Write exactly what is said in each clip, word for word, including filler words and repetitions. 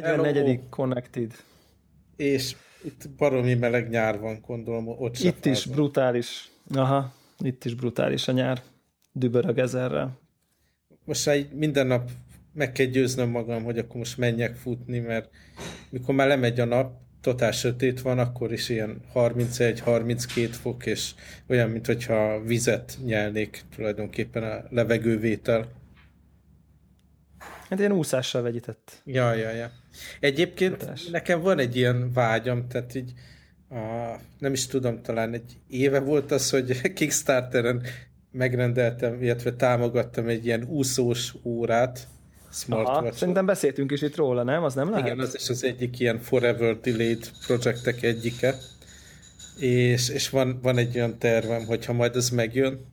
negyvennegyedik Connected. És itt baromi meleg nyár van, gondolom, ott sem. Itt is brutális. Aha, itt is brutális a nyár. Dübörög ezerrel. Most már minden nap meg kell győznöm magam, hogy akkor most menjek futni, mert mikor már lemegy a nap, totál sötét van, akkor is ilyen harmincegy harminckét fok, és olyan, mintha vizet nyelnék tulajdonképpen a levegővétel. Hát ilyen úszással vegyített. Ja, ja, ja. Egyébként Tudás. Nekem van egy ilyen vágyam, tehát így a, nem is tudom, talán egy éve volt az, hogy Kickstarteren megrendeltem, illetve támogattam egy ilyen úszós órát, smartwatch. Szerintem beszéltünk is itt róla, nem? Az nem lehet? Igen, az is az egyik ilyen forever delayed projektek egyike. És, és van, van egy olyan tervem, hogyha majd az megjön,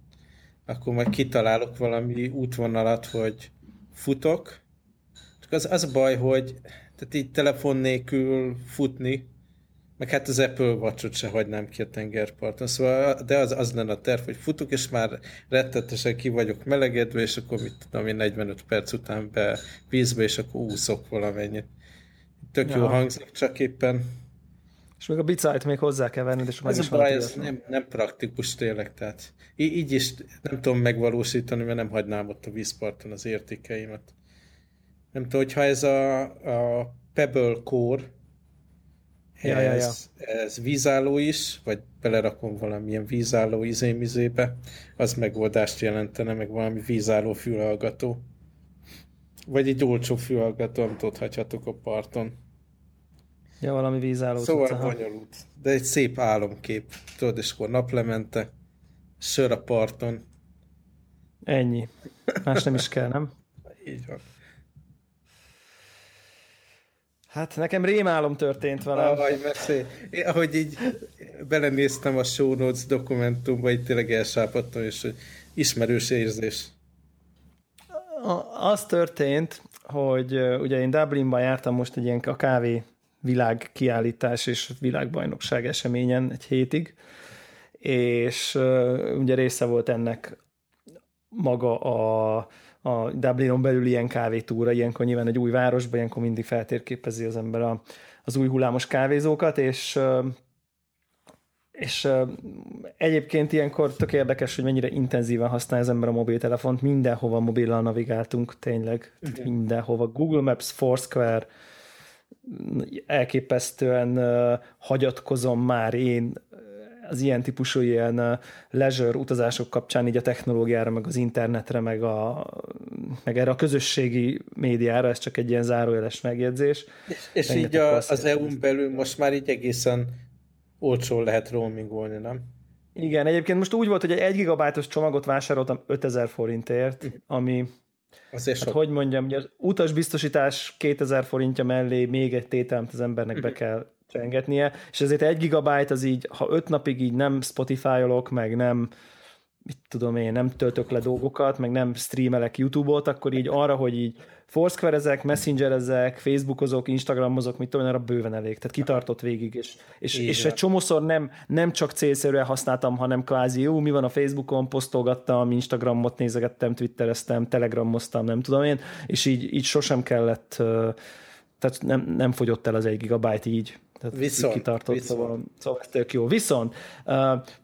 akkor majd kitalálok valami útvonalat, hogy futok. Csak az, az baj, hogy tehát így telefon nélkül futni, meg hát az Apple Watch-ot se hagynám ki a tengerparton. Szóval, de az, az lenne a terv, hogy futok, és már rettetesen ki vagyok melegedve, és akkor mit tudom én, negyvenöt perc után be vízbe, és akkor úszok valamennyit. Tök ja. Jó hangzik, csak éppen... És még a bicájt még hozzá kell venned, és meg is van. Ez nem, nem praktikus tényleg, tehát így, így is nem tudom megvalósítani, mert nem hagynám ott a vízparton az értékeimet. Nem tudom, hogyha ez a, a Pebble Core, Ja, ez, ja, ja. ez vízálló is, vagy belerakom valamilyen vízálló izémizébe, az megoldást jelentene, meg valami vízálló fülhallgató. Vagy egy olcsó fülhallgató, amit ott hagyhatok a parton. Ja, valami vízálló. Szóval utca, bonyolult, ha? De egy szép álomkép. Tudod, és akkor naplemente, sör a parton. Ennyi. Más nem is kell, nem? Így van. Hát nekem rémálom történt valami. Aj, mesélj. Ahogy így belenéztem a show notes dokumentumba, így tényleg elsápadtam, és hogy ismerős érzés. Az történt, hogy ugye én Dublinban jártam most egy ilyen a kávé világ kiállítás és világbajnokság eseményen egy hétig, és ugye része volt ennek maga a a Dublinon belül ilyen kávétúra, ilyenkor nyilván egy új városban, ilyenkor mindig feltérképezi az ember a, az új hullámos kávézókat, és, és egyébként ilyenkor tök érdekes, hogy mennyire intenzíven használ az ember a mobiltelefont, mindenhova mobillal navigáltunk, tényleg, okay. Mindenhova. Google Maps, Foursquare, elképesztően hagyatkozom már én az ilyen típusú ilyen leisure utazások kapcsán így a technológiára, meg az internetre, meg, a, meg erre a közösségi médiára, ez csak egy ilyen zárójeles megjegyzés. És, és így a, az é u-n belül most már így egészen olcsón lehet roamingolni, nem? Igen, egyébként most úgy volt, hogy egy egy gigabájtos csomagot vásároltam ötezer forintért, ami, hát hogy mondjam, hogy az utasbiztosítás kétezer forintja mellé még egy tételmet az embernek be kell csengetnie, és ezért egy gigabyte az így, ha öt napig így nem Spotify-olok, meg nem, mit tudom én, nem töltök le dolgokat, meg nem streamelek YouTube-ot, akkor így arra, hogy így Foursquare-ezek, Messenger-ezek, Facebookozok, Instagramozok, mit tudom, arra bőven elég. Tehát kitartott végig, és, és, és egy csomószor nem, nem csak célszerűen használtam, hanem kvázi, jó, mi van a Facebookon, posztolgattam, Instagramot nézegettem, Twittereztem, Telegramoztam, nem tudom én, és így, így sosem kellett, tehát nem, nem fogyott el az egy gigabyte így. Tehát viszont, szóval, szóval tök jó. Viszont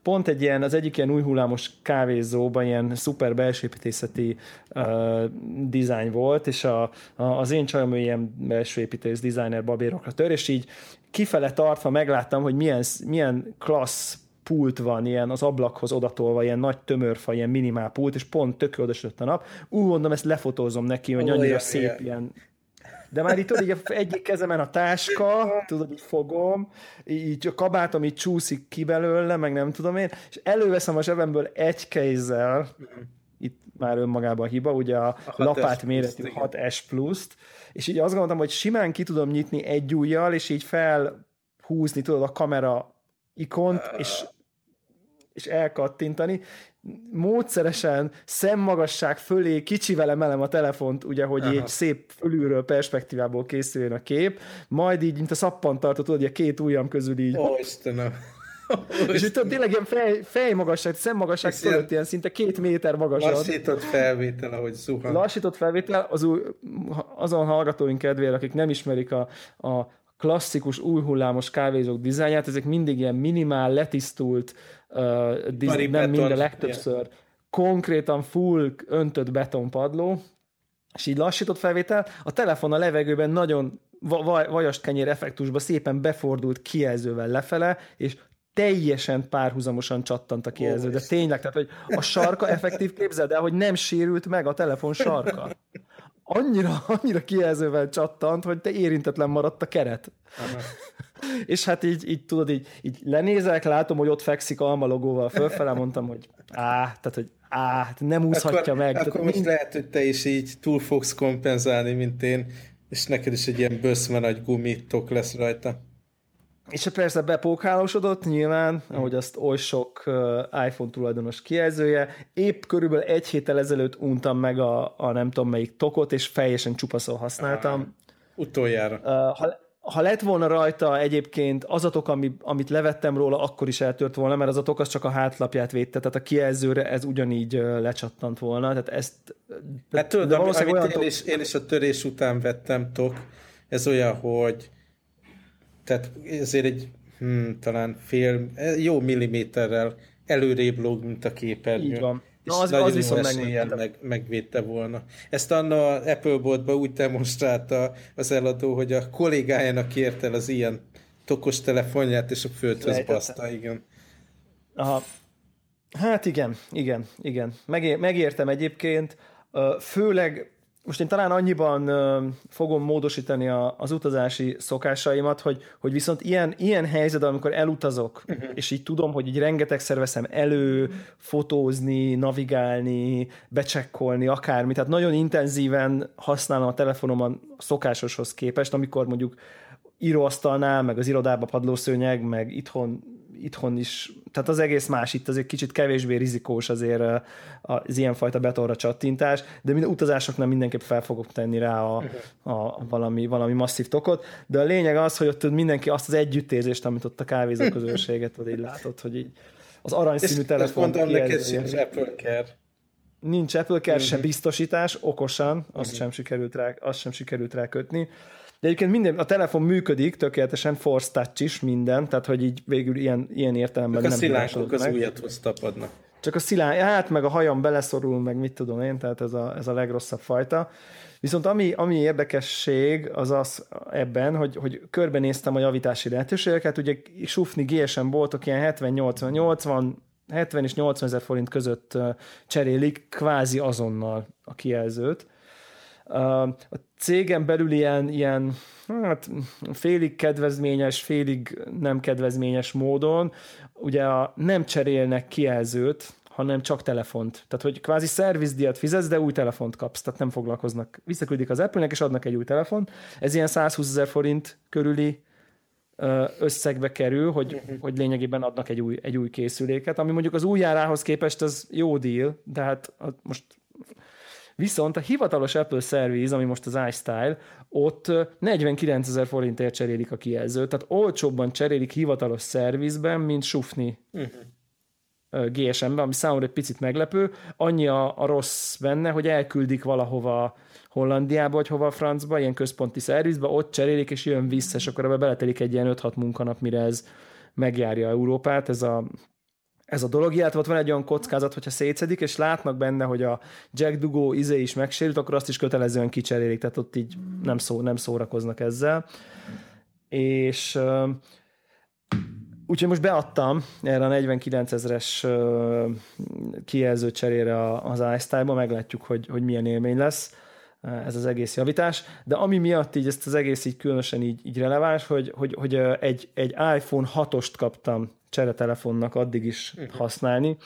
pont egy ilyen, az egyik ilyen új hullámos kávézóban ilyen szuper belsőépítészeti uh, dizájn volt, és a, a, az én csajom ilyen belsőépítész dizájner babérokra tör, és így kifele tartva megláttam, hogy milyen, milyen klassz pult van, ilyen az ablakhoz odatolva, ilyen nagy tömörfa, ilyen minimál pult, és pont tök ödösödött a nap. Úgy mondom, ezt lefotózom neki, hogy oh, annyira yeah, szép yeah. ilyen. De már itt tudod, így egyik kezemen a táska, tudod, így fogom, így a kabátom így csúszik ki belőle, meg nem tudom én, és előveszem a zsebemből egy kézzel, itt már önmagában a hiba, ugye a, a lapát méretű hat es pluszt, és így azt gondoltam, hogy simán ki tudom nyitni egy ujjal, és így felhúzni, tudod, a kamera ikont, és, és elkattintani, módszeresen szemmagasság fölé kicsivel emelem a telefont, ugye, hogy Aha. Így szép fölülről perspektívából készüljön a kép, majd így, mint a szappantartó, tudod, a két ujjam közül így. Ó, Istenem! És itt tényleg ilyen fej, fejmagasság, szemmagasság fölött ilyen szinte két méter magasad. Lassított felvétel, ahogy zuhan. Lassított felvétel az új, azon hallgatóink kedvére, akik nem ismerik a, a klasszikus, újhullámos kávézók dizájnját, ezek mindig ilyen minimál, letisztult, uh, diz, nem minden legtöbbször, yeah. konkrétan full öntött betonpadló, és így lassított felvétel, a telefon a levegőben nagyon vajaskenyér effektusba szépen befordult kijelzővel lefele, és teljesen párhuzamosan csattant a kijelző, de tényleg, tehát hogy a sarka effektív, képzeld el, hogy nem sérült meg a telefon sarka. Annyira, annyira kijelzővel csattant, hogy te érintetlen maradt a keret. És hát így, így tudod, így, így lenézek, látom, hogy ott fekszik alma logóval fölfele, mondtam, hogy á, tehát, hogy á, nem úszhatja meg. Akkor tehát, most mind... lehet, hogy te is így túl fogsz kompenzálni, mint én, és neked is egy ilyen böszme nagy gumitok lesz rajta. És persze bepókhálósodott nyilván, ahogy azt oly sok iPhone tulajdonos kijelzője. Épp körülbelül egy héttel ezelőtt untam meg a, a nem tudom melyik tokot, és feljesen csupaszon használtam. Utoljára. Ha, ha lett volna rajta egyébként az a tok, ami, amit levettem róla, akkor is eltört volna, mert az a tok az csak a hátlapját védte, tehát a kijelzőre ez ugyanígy lecsattant volna. Tehát ezt... Hát tudod, de amit olyan én, is, én is a törés után vettem tok, ez olyan, hogy tehát ezért egy hmm, talán fél, jó milliméterrel előrébb lóg, mint a képernyő. Így van. Na, és az, nagyon az jó eséllyel meg, megvédte volna. Ezt anna Apple boltban úgy demonstrálta az eladó, hogy a kollégájának kért el az ilyen tokos telefonját, és a földhöz baszta, igen. Aha. Hát igen, igen, igen. Megér, megértem egyébként. Főleg most én talán annyiban ö, fogom módosítani a, az utazási szokásaimat, hogy, hogy viszont ilyen, ilyen helyzetben, amikor elutazok, uh-huh. és így tudom, hogy így rengetegszer veszem elő, fotózni, navigálni, becsekkolni, akármi, tehát nagyon intenzíven használom a telefonomon a szokásoshoz képest, amikor mondjuk íróasztalnál, meg az irodában padlószőnyeg, meg itthon, itthon is, tehát az egész más, itt azért kicsit kevésbé rizikós azért az ilyenfajta betonra csattintás, de minden utazásoknál mindenképp fel fogok tenni rá a, a valami, valami masszív tokot, de a lényeg az, hogy ott mindenki azt az együttérzést, amit ott a kávézó közönséget így látod, hogy így az aranyszínű telefon kijelző. Nincs Apple Care. Nincs Apple Care, se biztosítás, okosan, azt sem sikerült rá, azt sem sikerült rá kötni. De egyébként minden, a telefon működik, tökéletesen force touch is minden, tehát hogy így végül ilyen, ilyen értelemben nem hibásodnak. Csak a szilánkok az ujjadhoz tapadnak. Csak a szilánk, hát meg a hajam beleszorul, meg mit tudom én, tehát ez a, ez a legrosszabb fajta. Viszont ami, ami érdekesség az az ebben, hogy, hogy körbenéztem a javítási lehetőségeket, ugye sufni gé es em boltok ilyen hetven nyolcvan nyolcvan hetven és nyolcvan ezer forint között cserélik kvázi azonnal a kijelzőt. A cégen belül ilyen, ilyen hát félig kedvezményes, félig nem kedvezményes módon ugye a, nem cserélnek kijelzőt, hanem csak telefont. Tehát, hogy kvázi szervizdíjat fizetsz, de új telefont kapsz, tehát nem foglalkoznak. Visszaküldik az Apple-nek, és adnak egy új telefont. Ez ilyen száz húszezer forint körüli összegbe kerül, hogy, uh-huh. hogy lényegében adnak egy új, egy új készüléket, ami mondjuk az új árához képest az jó deal, de hát a, most... Viszont a hivatalos Apple szerviz, ami most az iStyle, ott negyvenkilencezer forintért cserélik a kijelzőt, tehát olcsóbban cserélik hivatalos szervizben, mint sufni uh-huh. gé es em-ben, ami számomra egy picit meglepő. Annyi a, a rossz benne, hogy elküldik valahova Hollandiába, vagy hova a francba, ilyen központi szervizbe, ott cserélik, és jön vissza, és akkor ebbe beletelik egy ilyen öt-hat munkanap, mire ez megjárja Európát, ez a... ez a dolog, illetve ott van egy olyan kockázat, hogyha szétszedik, és látnak benne, hogy a jack dugó izé is megsérült, akkor azt is kötelezően kicserélik, tehát ott így nem, szó, nem szórakoznak ezzel. És úgyhogy most beadtam erre a negyvenkilenc ezres kijelző cserére az iStyle-ba, meglátjuk, hogy, hogy milyen élmény lesz ez az egész javítás, de ami miatt így ezt az egész így különösen így, így releváns, hogy, hogy, hogy egy, egy iPhone hatost kaptam cseretelefonnak addig is használni,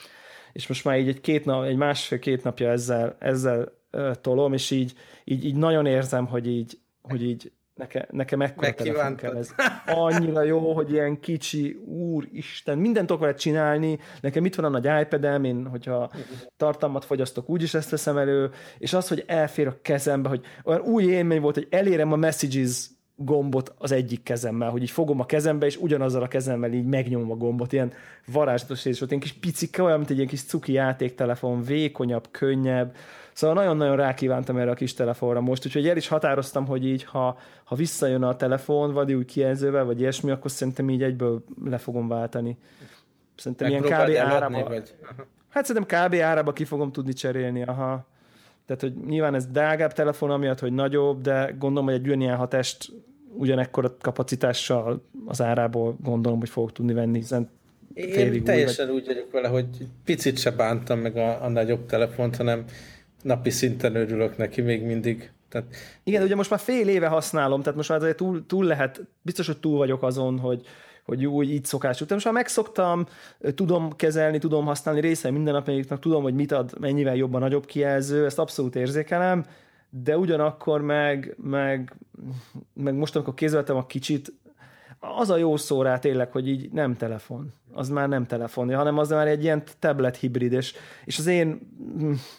és most már így egy, két nap, egy másfél-két napja ezzel, ezzel uh, tolom, és így, így, így nagyon érzem, hogy így, hogy így nekem, nekem ekkora telefon kell ez. Annyira jó, hogy ilyen kicsi, úristen, mindent akarok csinálni, nekem itt van a nagy iPad-em, én, hogyha tartalmat fogyasztok, úgyis ezt veszem elő, és az, hogy elfér a kezembe, hogy olyan új élmény volt, hogy elérem a messages gombot az egyik kezemmel, hogy így fogom a kezembe, és ugyanazzal a kezemmel így megnyomom a gombot, ilyen varázslatos és ott ilyen kis picike, olyan, mint egy ilyen kis cuki játéktelefon, vékonyabb, könnyebb. Szóval nagyon-nagyon rákívántam erre a kis telefonra most, úgyhogy el is határoztam, hogy így, ha, ha visszajön a telefon, vagy új kijelzővel, vagy ilyesmi, akkor szerintem így egyből le fogom váltani. Szerintem ilyen kb. Árába... Hát szerintem kb. Árába ki fogom tudni cserélni, aha. Tehát, hogy nyilván ez drágább telefon, amiatt, hogy nagyobb, de gondolom, hogy egy ilyen hat S-t ugyanekkora kapacitással az árából gondolom, hogy fogok tudni venni. Én teljesen vagy. Úgy vagyok vele, hogy picit se bántam meg a, a nagyobb telefont, hanem napi szinten örülök neki még mindig. Tehát... Igen, ugye most már fél éve használom, tehát most már túl, túl lehet, biztos, hogy túl vagyok azon, hogy hogy úgy, így szokás után. Most már megszoktam, tudom kezelni, tudom használni, részei minden napjaiknak, tudom, hogy mit ad, mennyivel jobban nagyobb kijelző, ezt abszolút érzékelem, de ugyanakkor meg, meg, meg most, amikor kézveltem a kicsit, az a jó szó rá tényleg, hogy így nem telefon. Az már nem telefon, hanem az már egy ilyen tablet hibrid, és, és az én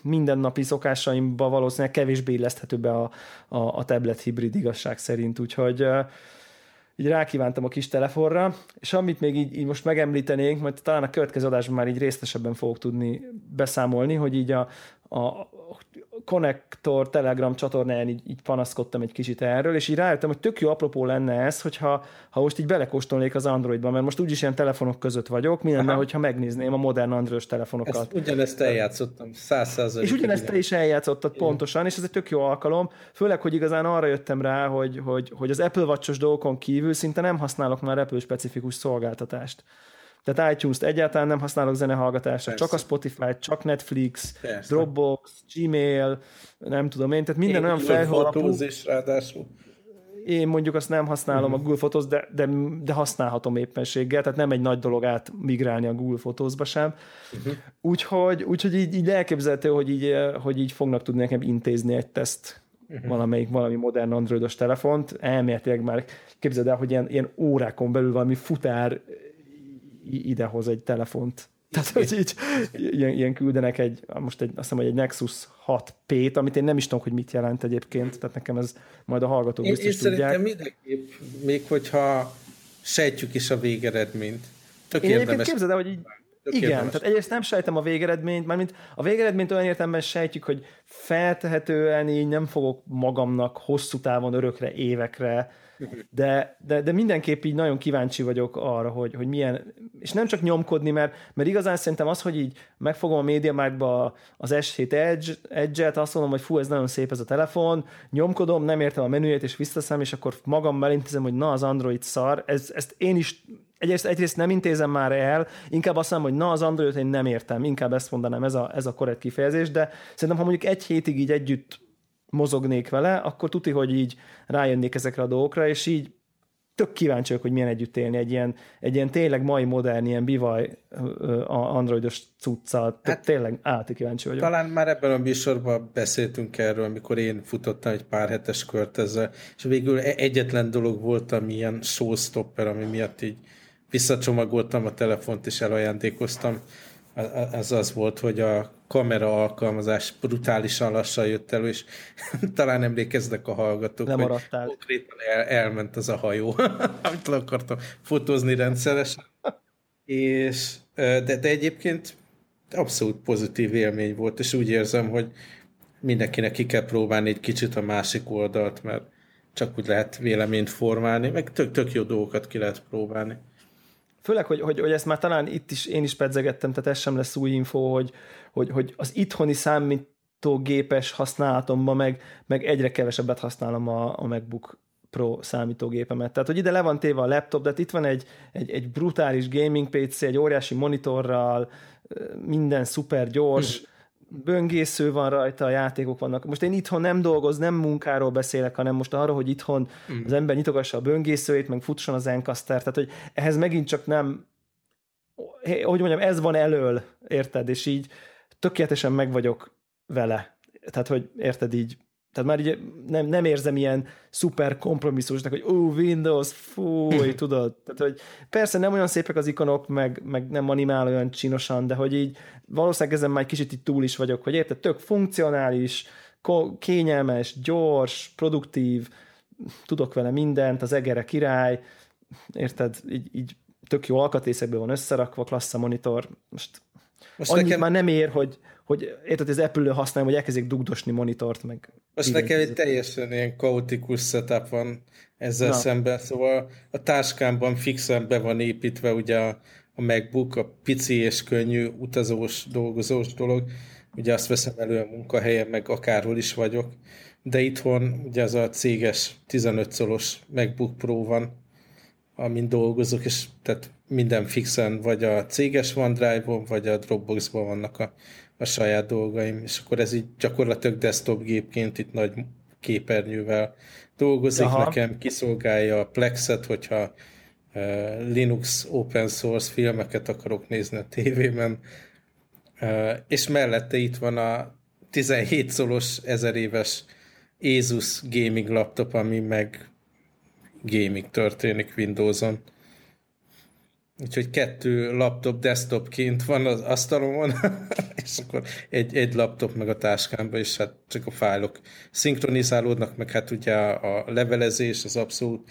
mindennapi szokásaimba valószínűleg kevésbé illeszthető be a, a, a tablet hibrid igazság szerint, úgyhogy így rákívántam a kis telefonra, és amit még így, így most megemlítenénk, majd talán a következő adásban már így részletesebben fogok tudni beszámolni, hogy így a, a Connector Telegram csatornán így, így panaszkodtam egy kicsit erről, és így rájöttem, hogy tök jó apropó lenne ez, hogyha ha most így belekóstolnék az Androidba, mert most úgyis ilyen telefonok között vagyok, mi lenne, hogyha megnézném a modern androidos telefonokat. Ezt ugyanezt eljátszottam, száz százalékig. És ugyanezt te is eljátszottad pontosan, és ez egy tök jó alkalom, főleg, hogy igazán arra jöttem rá, hogy, hogy, hogy az Apple Watch-os dolgokon kívül szinte nem használok már Apple-specifikus szolgáltatást. Tehát iTunes-t egyáltalán nem használok zenehallgatásra, csak a Spotify, csak Netflix, persze. Dropbox, Gmail, nem tudom én, tehát minden én olyan felhőalapú. Google Photos is ráadásul. Én mondjuk azt nem használom, mm. a Google Photos, de, de, de használhatom éppenséggel, tehát nem egy nagy dolog át migrálni a Google Photosba sem. Uh-huh. Úgyhogy, úgyhogy így, így elképzelhető, hogy így, hogy így fognak tudni nekem intézni egy teszt, uh-huh. valamelyik, valami modern androidos telefont. Elméletileg már képzeld el, hogy ilyen, ilyen órákon belül valami futár idehoz egy telefont. Tehát, hogy így ilyen, ilyen küldenek egy, most egy, azt hiszem, hogy egy Nexus six P-t, amit én nem is tudom, hogy mit jelent egyébként, tehát nekem ez majd a hallgatók én, biztos én tudják. Én szerintem mindenképp, még hogyha sejtjük is a végeredményt. Tök én érdemes. Egyébként képzeld el, hogy így, igen, érdemes. Tehát egyrészt nem sejtem a végeredményt, mármint a végeredményt olyan értelemben sejtjük, hogy feltehetően így nem fogok magamnak hosszú távon, örökre, évekre, De, de, de mindenképp így nagyon kíváncsi vagyok arra, hogy, hogy milyen, és nem csak nyomkodni, mert, mert igazán szerintem az, hogy így megfogom a MediaMarktba az S seven Edge-et, azt mondom, hogy fú, ez nagyon szép ez a telefon, nyomkodom, nem értem a menüjét, és visszaszám, és akkor magam belintézem, hogy na, az Android szar, ez, ezt én is egyrészt, egyrészt nem intézem már el, inkább azt mondom, hogy na, az Androidot én nem értem, inkább ezt mondanám, ez a, ez a korrekt kifejezés, de szerintem, ha mondjuk egy hétig így együtt mozognék vele, akkor tuti, hogy így rájönnék ezekre a dolgokra, és így tök kíváncsi vagyok, hogy milyen együtt élni egy ilyen, egy ilyen tényleg mai modern, ilyen bivaj androidos cuccal. Hát, tényleg állati kíváncsi vagyok. Talán már ebben a műsorban beszéltünk erről, amikor én futottam egy pár hetes kört ezzel, és végül egyetlen dolog volt, ami ilyen showstopper, ami miatt így visszacsomagoltam a telefont, és elajándékoztam. Az az volt, hogy a kamera alkalmazás brutálisan lassan jött elő, és talán emlékeznek a hallgatók, lemaradtál. Hogy konkrétan el, elment az a hajó, amit le akartam fotózni rendszeresen. És, de, de egyébként abszolút pozitív élmény volt, és úgy érzem, hogy mindenkinek ki kell próbálni egy kicsit a másik oldalt, mert csak úgy lehet véleményt formálni, meg tök, tök jó dolgokat ki lehet próbálni. Főleg, hogy, hogy, hogy ezt már talán itt is én is pedzegettem, tehát ez sem lesz új infó, hogy, hogy, hogy az itthoni számítógépes használatomban meg, meg egyre kevesebbet használom a, a MacBook Pro számítógépemet. Tehát, hogy ide le van téve a laptop, de itt van egy, egy, egy brutális gaming pé cé, egy óriási monitorral, minden szuper gyors, böngésző van rajta, játékok vannak. Most én itthon nem dolgoz, nem munkáról beszélek, hanem most arra, hogy itthon mm. az ember nyitogassa a böngészőjét, meg futasson az Zencastert, tehát hogy ehhez megint csak nem, hogy mondjam, ez van elől, érted? És így tökéletesen meg vagyok vele. Tehát, hogy érted így, tehát már így nem, nem érzem ilyen szuper kompromisszusnak, hogy ó, Windows, fúj, tudod. Tehát, hogy persze nem olyan szépek az ikonok, meg, meg nem animál olyan csinosan, de hogy így valószínűleg ezen már egy kicsit itt túl is vagyok, hogy érted, tök funkcionális, kényelmes, gyors, produktív, tudok vele mindent, az egere király, érted, így, így tök jó alkatrészekből van összerakva, klassz a monitor, most, most annyit nekem... már nem ér, hogy, hogy érted, az Apple-lől használom, hogy elkezdik dugdosni monitort, meg... Most nekem egy teljesen ilyen kaotikus setup van ezzel Na. szemben, szóval a táskámban fixen be van építve ugye a, a MacBook, a pici és könnyű utazós, dolgozós dolog, ugye azt veszem elő a munkahelyen, meg akárhol is vagyok, de itthon ugye az a céges tizenöt colos MacBook Pro van, amin dolgozok, és tehát minden fixen, vagy a céges OneDrive-on, vagy a Dropbox-ban vannak a, a saját dolgaim, és akkor ez így gyakorlatilag desktop gépként itt nagy képernyővel dolgozik. Aha. Nekem, kiszolgálja a Plexet, hogyha uh, Linux open source filmeket akarok nézni a tévében, uh, és mellette itt van a tizenhét colos, ezer éves Asus gaming laptop, ami meg gaming történik Windowson. Úgyhogy kettő laptop desktopként van az asztalomon, és akkor egy, egy laptop meg a táskámban, és hát csak a fájlok szinkronizálódnak, meg hát ugye a, a levelezés, az abszolút,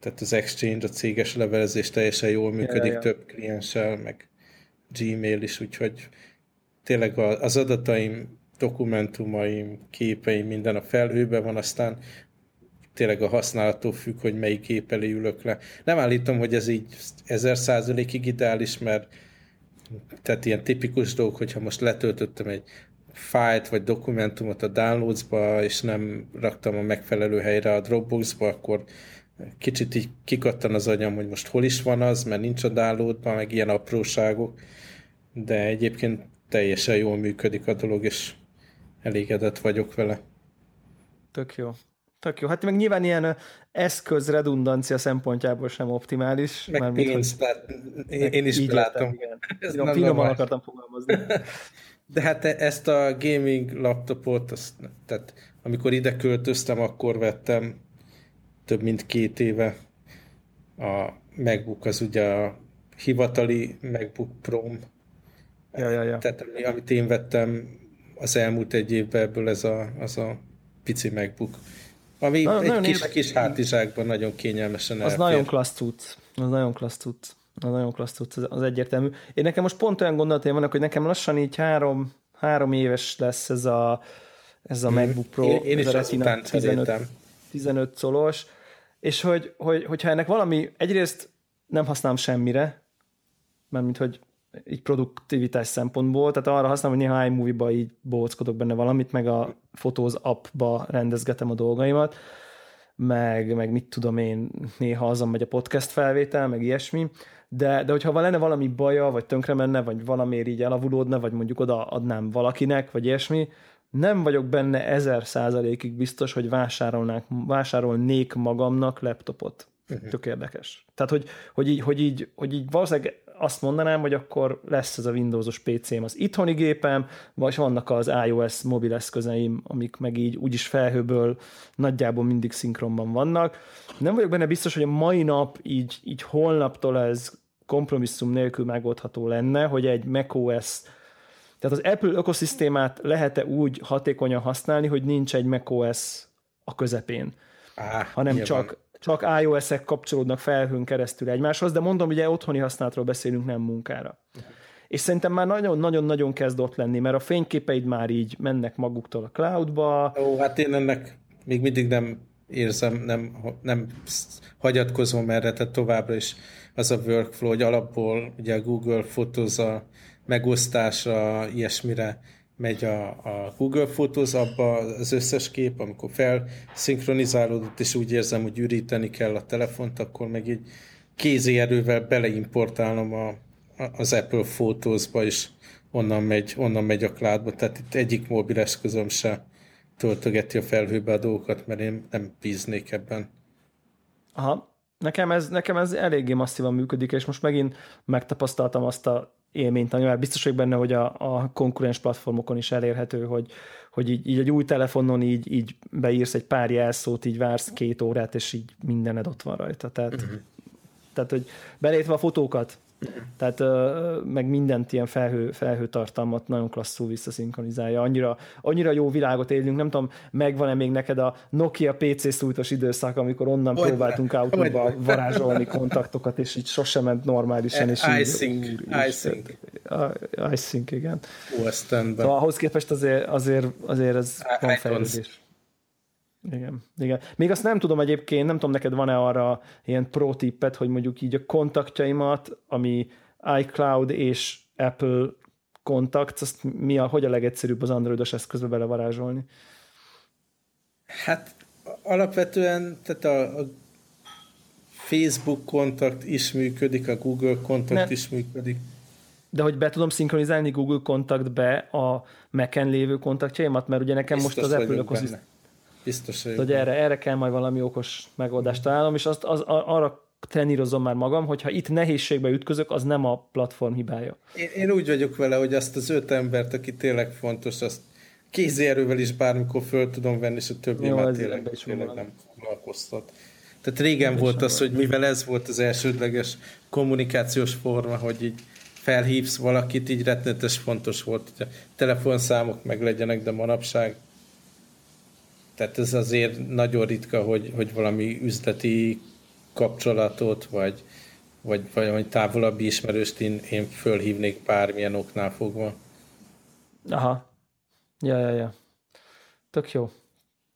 tehát az Exchange, a céges levelezés teljesen jól működik, ja, ja. több klienssel, meg Gmail is, úgyhogy tényleg az adataim, dokumentumaim, képeim, minden a felhőben van, aztán tényleg a használattól függ, hogy melyik gép elé ülök le. Nem állítom, hogy ez így ezer százalékig ideális, mert tehát ilyen tipikus dolgok, hogyha most letöltöttem egy fájlt vagy dokumentumot a downloads-ba, és nem raktam a megfelelő helyre a Dropbox-ba, akkor kicsit így kikattan az agyam, hogy most hol is van az, mert nincs a download-ban, meg ilyen apróságok, de egyébként teljesen jól működik a dolog, és elégedett vagyok vele. Tök jó. Tök jó. Hát meg nyilván ilyen eszköz redundancia szempontjából sem optimális. Meg pénz, én, én is látom. Látom. Finoman akartam fogalmazni. De hát ezt a gaming laptopot, azt, tehát amikor ide költöztem, akkor vettem több mint két éve. A MacBook az ugye a hivatali MacBook Pro-m. Ja, ja, ja. Tehát amit én vettem az elmúlt egy évben, ebből ez a, az a pici MacBook. Ami Na, egy kis, érdekes, kis hátizsákban nagyon kényelmesen elfér. Az nagyon klassz cucc. Az nagyon klassz cucc. Az nagyon klassz cucc, az egyértelmű. Én nekem most pont olyan gondolataim vannak, hogy nekem lassan így három, három éves lesz ez a, ez a MacBook Pro. Én, én is azután szerintem. tizenöt colos. És hogy, hogy, hogyha ennek valami, egyrészt nem használom semmire, mármint hogy így produktivitás szempontból, tehát arra használom, hogy néha iMovie-ba így bóckodok benne valamit, meg a Photos app-ba rendezgetem a dolgaimat, meg, meg mit tudom én, néha azon megy a podcast felvétel, meg ilyesmi, de, de hogyha lenne valami baja, vagy tönkre menne, vagy valamiért így elavulódna, vagy mondjuk oda adnám valakinek, vagy ilyesmi, nem vagyok benne ezer százalékig biztos, hogy vásárolnék magamnak laptopot. Uh-huh. Tök érdekes. Tehát, hogy, hogy, így, hogy, így, hogy így valószínűleg azt mondanám, hogy akkor lesz ez a Windowsos pé cém az itthoni gépem, vagy vannak az iOS mobil eszközeim, amik meg így úgyis felhőből nagyjából mindig szinkronban vannak. Nem vagyok benne biztos, hogy a mai nap így, így holnaptól ez kompromisszum nélkül megoldható lenne, hogy egy macOS, tehát az Apple ökoszisztémát lehet-e úgy hatékonyan használni, hogy nincs egy macOS a közepén, ah, hanem nyilván. csak Csak iOS-ek kapcsolódnak felhőn keresztül egymáshoz, de mondom, ugye otthoni használatról beszélünk, nem munkára. Uh-huh. És szerintem már nagyon-nagyon-nagyon kezd ott lenni, mert a fényképeid már így mennek maguktól a cloudba. Ó, hát én ennek még mindig nem érzem, nem, nem hagyatkozom erre, tehát továbbra is az a workflow, hogy alapból ugye a Google Photos a megosztásra, ilyesmire megy a, a Google Photos, abban az összes kép, amikor felszinkronizálódott, és úgy érzem, hogy üríteni kell a telefont, akkor meg így kézi erővel beleimportálom a, a, az Apple Photos-ba, és onnan megy, onnan megy a cloudba. Tehát itt egyik mobil eszközöm se töltögeti a felhőbe a dolgokat, mert én nem bíznék ebben. Aha. Nekem ez, nekem ez eléggé masszívan működik, és most megint megtapasztaltam azt a élményt, ami már biztos vagyok benne, hogy a, a konkurens platformokon is elérhető, hogy, hogy így, így egy új telefonon így, így beírsz egy pár jelszót, így vársz két órát, és így mindened ott van rajta. Tehát, uh-huh. tehát hogy beleértve a fotókat, Tehát meg mindent ilyen felhő, felhő tartalmat nagyon klasszul visszaszinkronizálja. Annyira, annyira jó világot élünk, nem tudom, megvan-e még neked a Nokia pé cé szújtos időszak, amikor onnan Olyan. próbáltunk Outlook-ba varázsolni kontaktokat, és így sosem ment normálisan. iSync. iSync. iSync, igen. Szóval ahhoz képest azért, azért, azért ez van fejlődés. Igen, igen. Még azt nem tudom egyébként, nem tudom, neked van-e arra ilyen pro tippet, hogy mondjuk így a kontaktjaimat, ami iCloud és Apple kontakt, azt mi a, hogy a legegyszerűbb az androidos eszközbe belevarázsolni? Hát alapvetően, tehát a, a Facebook kontakt is működik, a Google kontakt ne. is működik. De hogy be tudom szinkronizálni Google kontaktbe a Mac-en lévő kontaktjaimat, mert ugye nekem biztos most az Apple ökoszisztéma. Biztos, hogy erre, erre kell majd valami okos megoldást találnom, és azt, az, arra trenírozom már magam, hogyha itt nehézségbe ütközök, az nem a platform hibája. Én, én úgy vagyok vele, hogy azt az öt embert, aki tényleg fontos, azt kézi erővel is bármikor föl tudom venni, és a többi már tényleg, tényleg nem foglalkoztat. Tehát régen nem volt az, hogy mivel ez volt az elsődleges kommunikációs forma, hogy így felhívsz valakit, így rettenetes fontos volt, hogy a telefonszámok meg legyenek, de manapság tehát ez azért nagyon ritka, hogy, hogy valami üzleti kapcsolatot, vagy, vagy valami távolabbi ismerőst én, én fölhívnék bármilyen oknál fogva. Aha. Ja, ja, ja. Tök jó.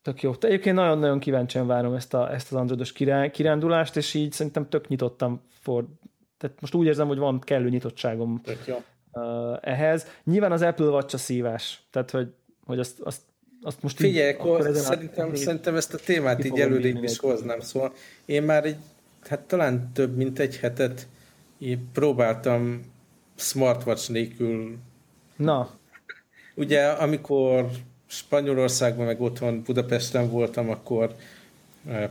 Tök jó. Te egyébként nagyon-nagyon kíváncsian várom ezt, a, ezt az androidos kirándulást, és így szerintem tök nyitottam. For... Tehát most úgy érzem, hogy van kellő nyitottságom ehhez. Nyilván az Apple Watch a szívás. Tehát, hogy, hogy azt, azt Azt most figyelj, akkor szerintem, szerintem ezt a témát így előrébb is hoznám, szóval én már így, hát talán több mint egy hetet próbáltam smartwatch nélkül. Na. Ugye, amikor Spanyolországban, meg otthon Budapesten voltam, akkor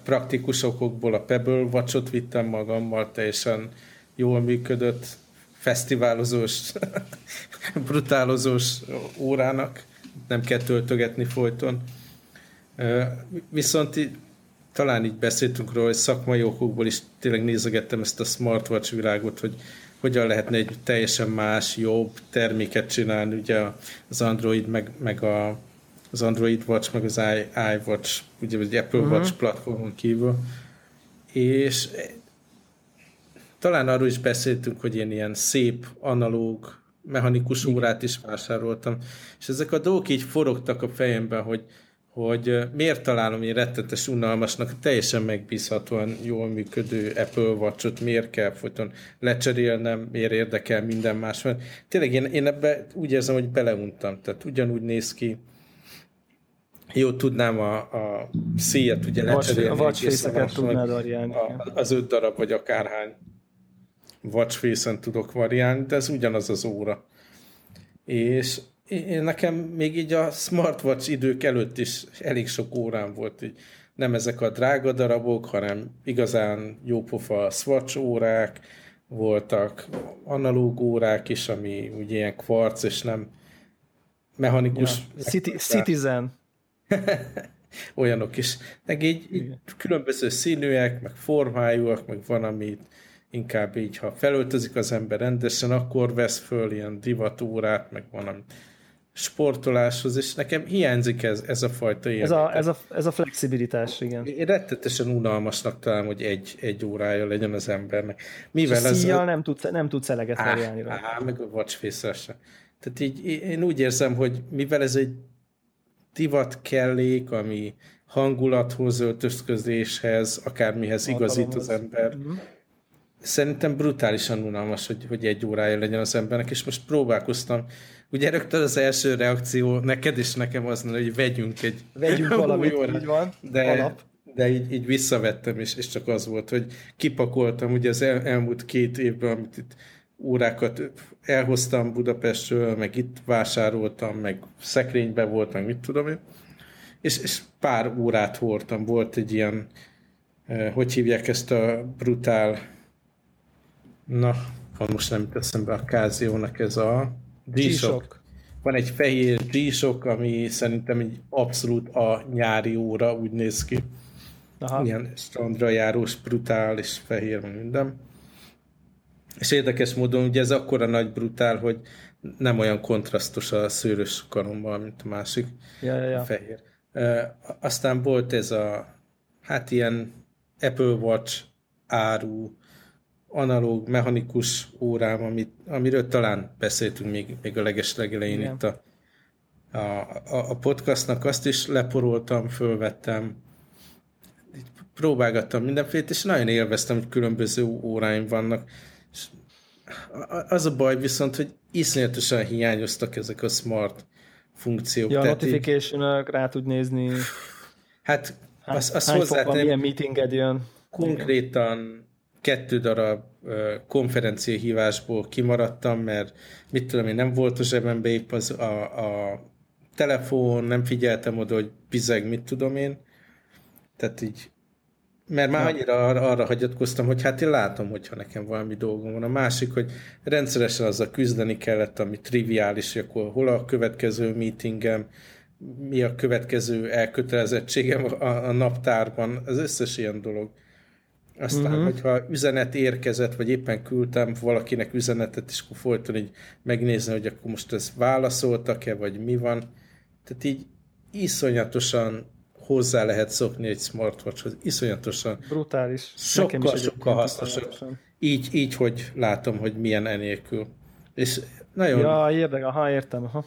praktikus okokból a Pebble Watchot vittem magammal, teljesen jól működött, fesztiválozós, brutálozós órának. Nem kell töltögetni folyton. Viszont így, talán így beszéltünk róla, hogy szakmai okokból is tényleg nézegettem ezt a smartwatch világot, hogy hogyan lehetne egy teljesen más, jobb terméket csinálni, ugye az Android, meg, meg a, az Android Watch, meg az iWatch, ugye az Apple uh-huh. Watch platformon kívül. És talán arról is beszéltünk, hogy én ilyen szép, analóg, mechanikus órát is vásároltam. És ezek a dolgok így forogtak a fejemben, hogy, hogy miért találom én rettetes unalmasnak teljesen megbízhatóan jól működő Apple Watch-ot, miért kell folyton lecserélnem, miért érdekel minden más. Mert tényleg én, én ebbe úgy érzem, hogy beleuntam. Tehát ugyanúgy néz ki. Jó, tudnám a, a szíjet ugye lecserélni. A watchface-eket tudnád variálni. Az öt darab, vagy akárhány watchface-en tudok variálni, de ez ugyanaz az óra. És én, nekem még így a smartwatch idők előtt is elég sok órám volt. Így nem ezek a drága darabok, hanem igazán jópofa swatch órák voltak, analóg órák is, ami ugye ilyen kvarc, és nem mechanikus. Ja. City, Citizen. Olyanok is. Meg így, így különböző színűek, meg formájúak, meg van, amit inkább így, ha felöltözik az ember rendesen, akkor vesz föl ilyen divatórát, meg valami sportoláshoz, és nekem hiányzik ez, ez a fajta élmény. Ez a, ez, a, ez a flexibilitás, igen. Én rettetesen unalmasnak találom, hogy egy, egy órája legyen az embernek. Mivel az szíjjal nem tudsz, nem tudsz eleget variálni. Á, á, meg a watchface-el sem. Tehát így én úgy érzem, hogy mivel ez egy divat kellék, ami hangulathoz, öltözködéshez, akármihez igazít az ember, mm-hmm. Szerintem brutálisan unalmas, hogy, hogy egy órája legyen az embernek, és most próbálkoztam. Ugye rögtön az első reakció neked és nekem az, hogy vegyünk egy vegyünk valamit, óra, így van, de, alap. De így, így visszavettem, és, és csak az volt, hogy kipakoltam ugye az el, elmúlt két évben, amit itt órákat elhoztam Budapestről, meg itt vásároltam, meg szekrényben voltam, mit tudom én, és, és pár órát hordtam. Volt egy ilyen, hogy hívják ezt a brutál Na, ha most nem teszem be a Casio-nak ez a G-Shock. Van egy fehér G-Shock, ami szerintem egy abszolút a nyári óra, úgy néz ki. Aha. Ilyen strandra járós, brutális, fehér, minden. érdekes módon ugye ez akkora nagy brutál, hogy nem olyan kontrasztos a szőrös karommal, mint a másik ja, ja, ja. fehér. E, aztán volt ez a hát ilyen Apple Watch áru analóg, mechanikus órám, amit, amiről talán beszéltünk még, még a legeslegelején itt a, a, a podcastnak, azt is leporoltam, fölvettem, próbálgattam mindenfélét, és nagyon élveztem, hogy különböző óráim vannak. És az a baj viszont, hogy iszonyatosan hiányoztak ezek a smart funkciók. Ja, a notification-ök, rá tud nézni. Hát, hány, azt az hozzátenni. Milyen meetinged jön. Konkrétan kettő darab konferenciahívásból kimaradtam, mert mit tudom én, nem volt a zsebembe épp az a, a telefon, nem figyeltem oda, hogy bizeg, mit tudom én. Tehát így, mert már annyira arra, arra hagyatkoztam, hogy hát én látom, hogyha nekem valami dolgom van. A másik, hogy rendszeresen azzal küzdeni kellett, ami triviális, hogy akkor hol a következő meetingem, mi a következő elkötelezettségem a, a naptárban, az összes ilyen dolog. Aztán, uh-huh. hogyha üzenet érkezett, vagy éppen küldtem valakinek üzenetet, és akkor folyton így megnézni, hogy akkor most ezt válaszoltak-e, vagy mi van. Tehát így iszonyatosan hozzá lehet szokni egy smartwatchhoz. Iszonyatosan. Brutális. Sokkal, sokkal hasznosabb. Így, így, hogy látom, hogy milyen enélkül. És nagyon... Ja, érdek, aha, értem. Aha.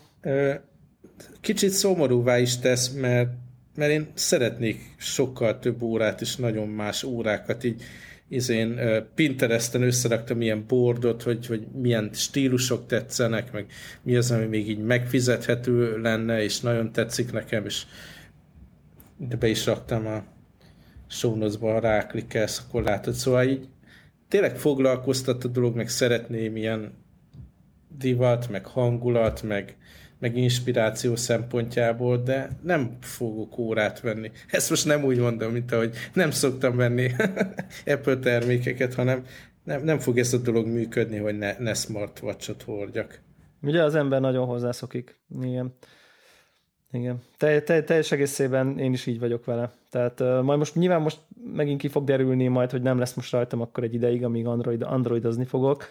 Kicsit szomorúvá is tesz, mert mert én szeretnék sokkal több órát és nagyon más órákat, így én Pinteresten összeraktam ilyen boardot, hogy, hogy milyen stílusok tetszenek, meg mi az, ami még így megfizethető lenne, és nagyon tetszik nekem, és de be is raktam a show notes-ba, ha ráklikkelsz, akkor látod. Szóval így tényleg foglalkoztat a dolog, meg szeretném ilyen divat, meg hangulat, meg meg inspiráció szempontjából, de nem fogok órát venni. Ezt most nem úgy mondom, mint ahogy nem szoktam venni Apple termékeket, hanem nem, nem fog ez a dolog működni, hogy ne, ne smartwatch-ot hordjak. Ugye az ember nagyon hozzászokik. Igen. Igen. Te, te, teljes egészében én is így vagyok vele. Tehát uh, majd most nyilván most megint ki fog derülni majd, hogy nem lesz most rajtam akkor egy ideig, amíg Android, androidozni fogok.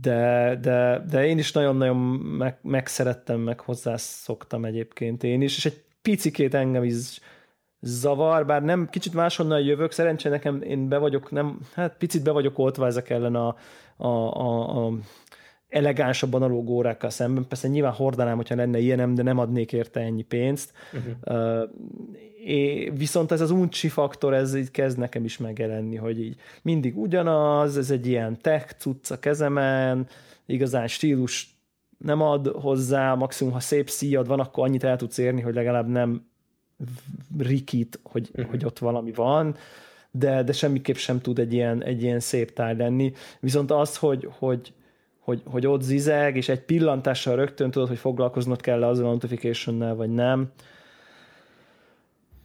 De, de, de én is nagyon-nagyon meg, megszerettem, meg hozzászoktam egyébként én is, és egy picikét engem is zavar, bár nem, kicsit máshonnan jövök, szerencsére nekem én be vagyok, nem, hát picit be vagyok oltva ezek ellen a, a, a, a elegánsabb analóg órákkal szemben, persze nyilván hordanám, hogyha lenne ilyenem, de nem adnék érte ennyi pénzt. Uh-huh. Uh, É, viszont ez az uncsi faktor, ez így kezd nekem is megjelenni, hogy így mindig ugyanaz, ez egy ilyen tech cucc a kezemen, igazán stílus nem ad hozzá, maximum ha szép szíjad van, akkor annyit el tudsz érni, hogy legalább nem rikít, hogy, uh-huh. hogy ott valami van, de, de semmiképp sem tud egy ilyen, egy ilyen szép tárgy lenni. Viszont az, hogy, hogy Hogy, hogy ott zizeg, és egy pillantással rögtön tudod, hogy foglalkoznod kell-e azzal a notification-nel, vagy nem.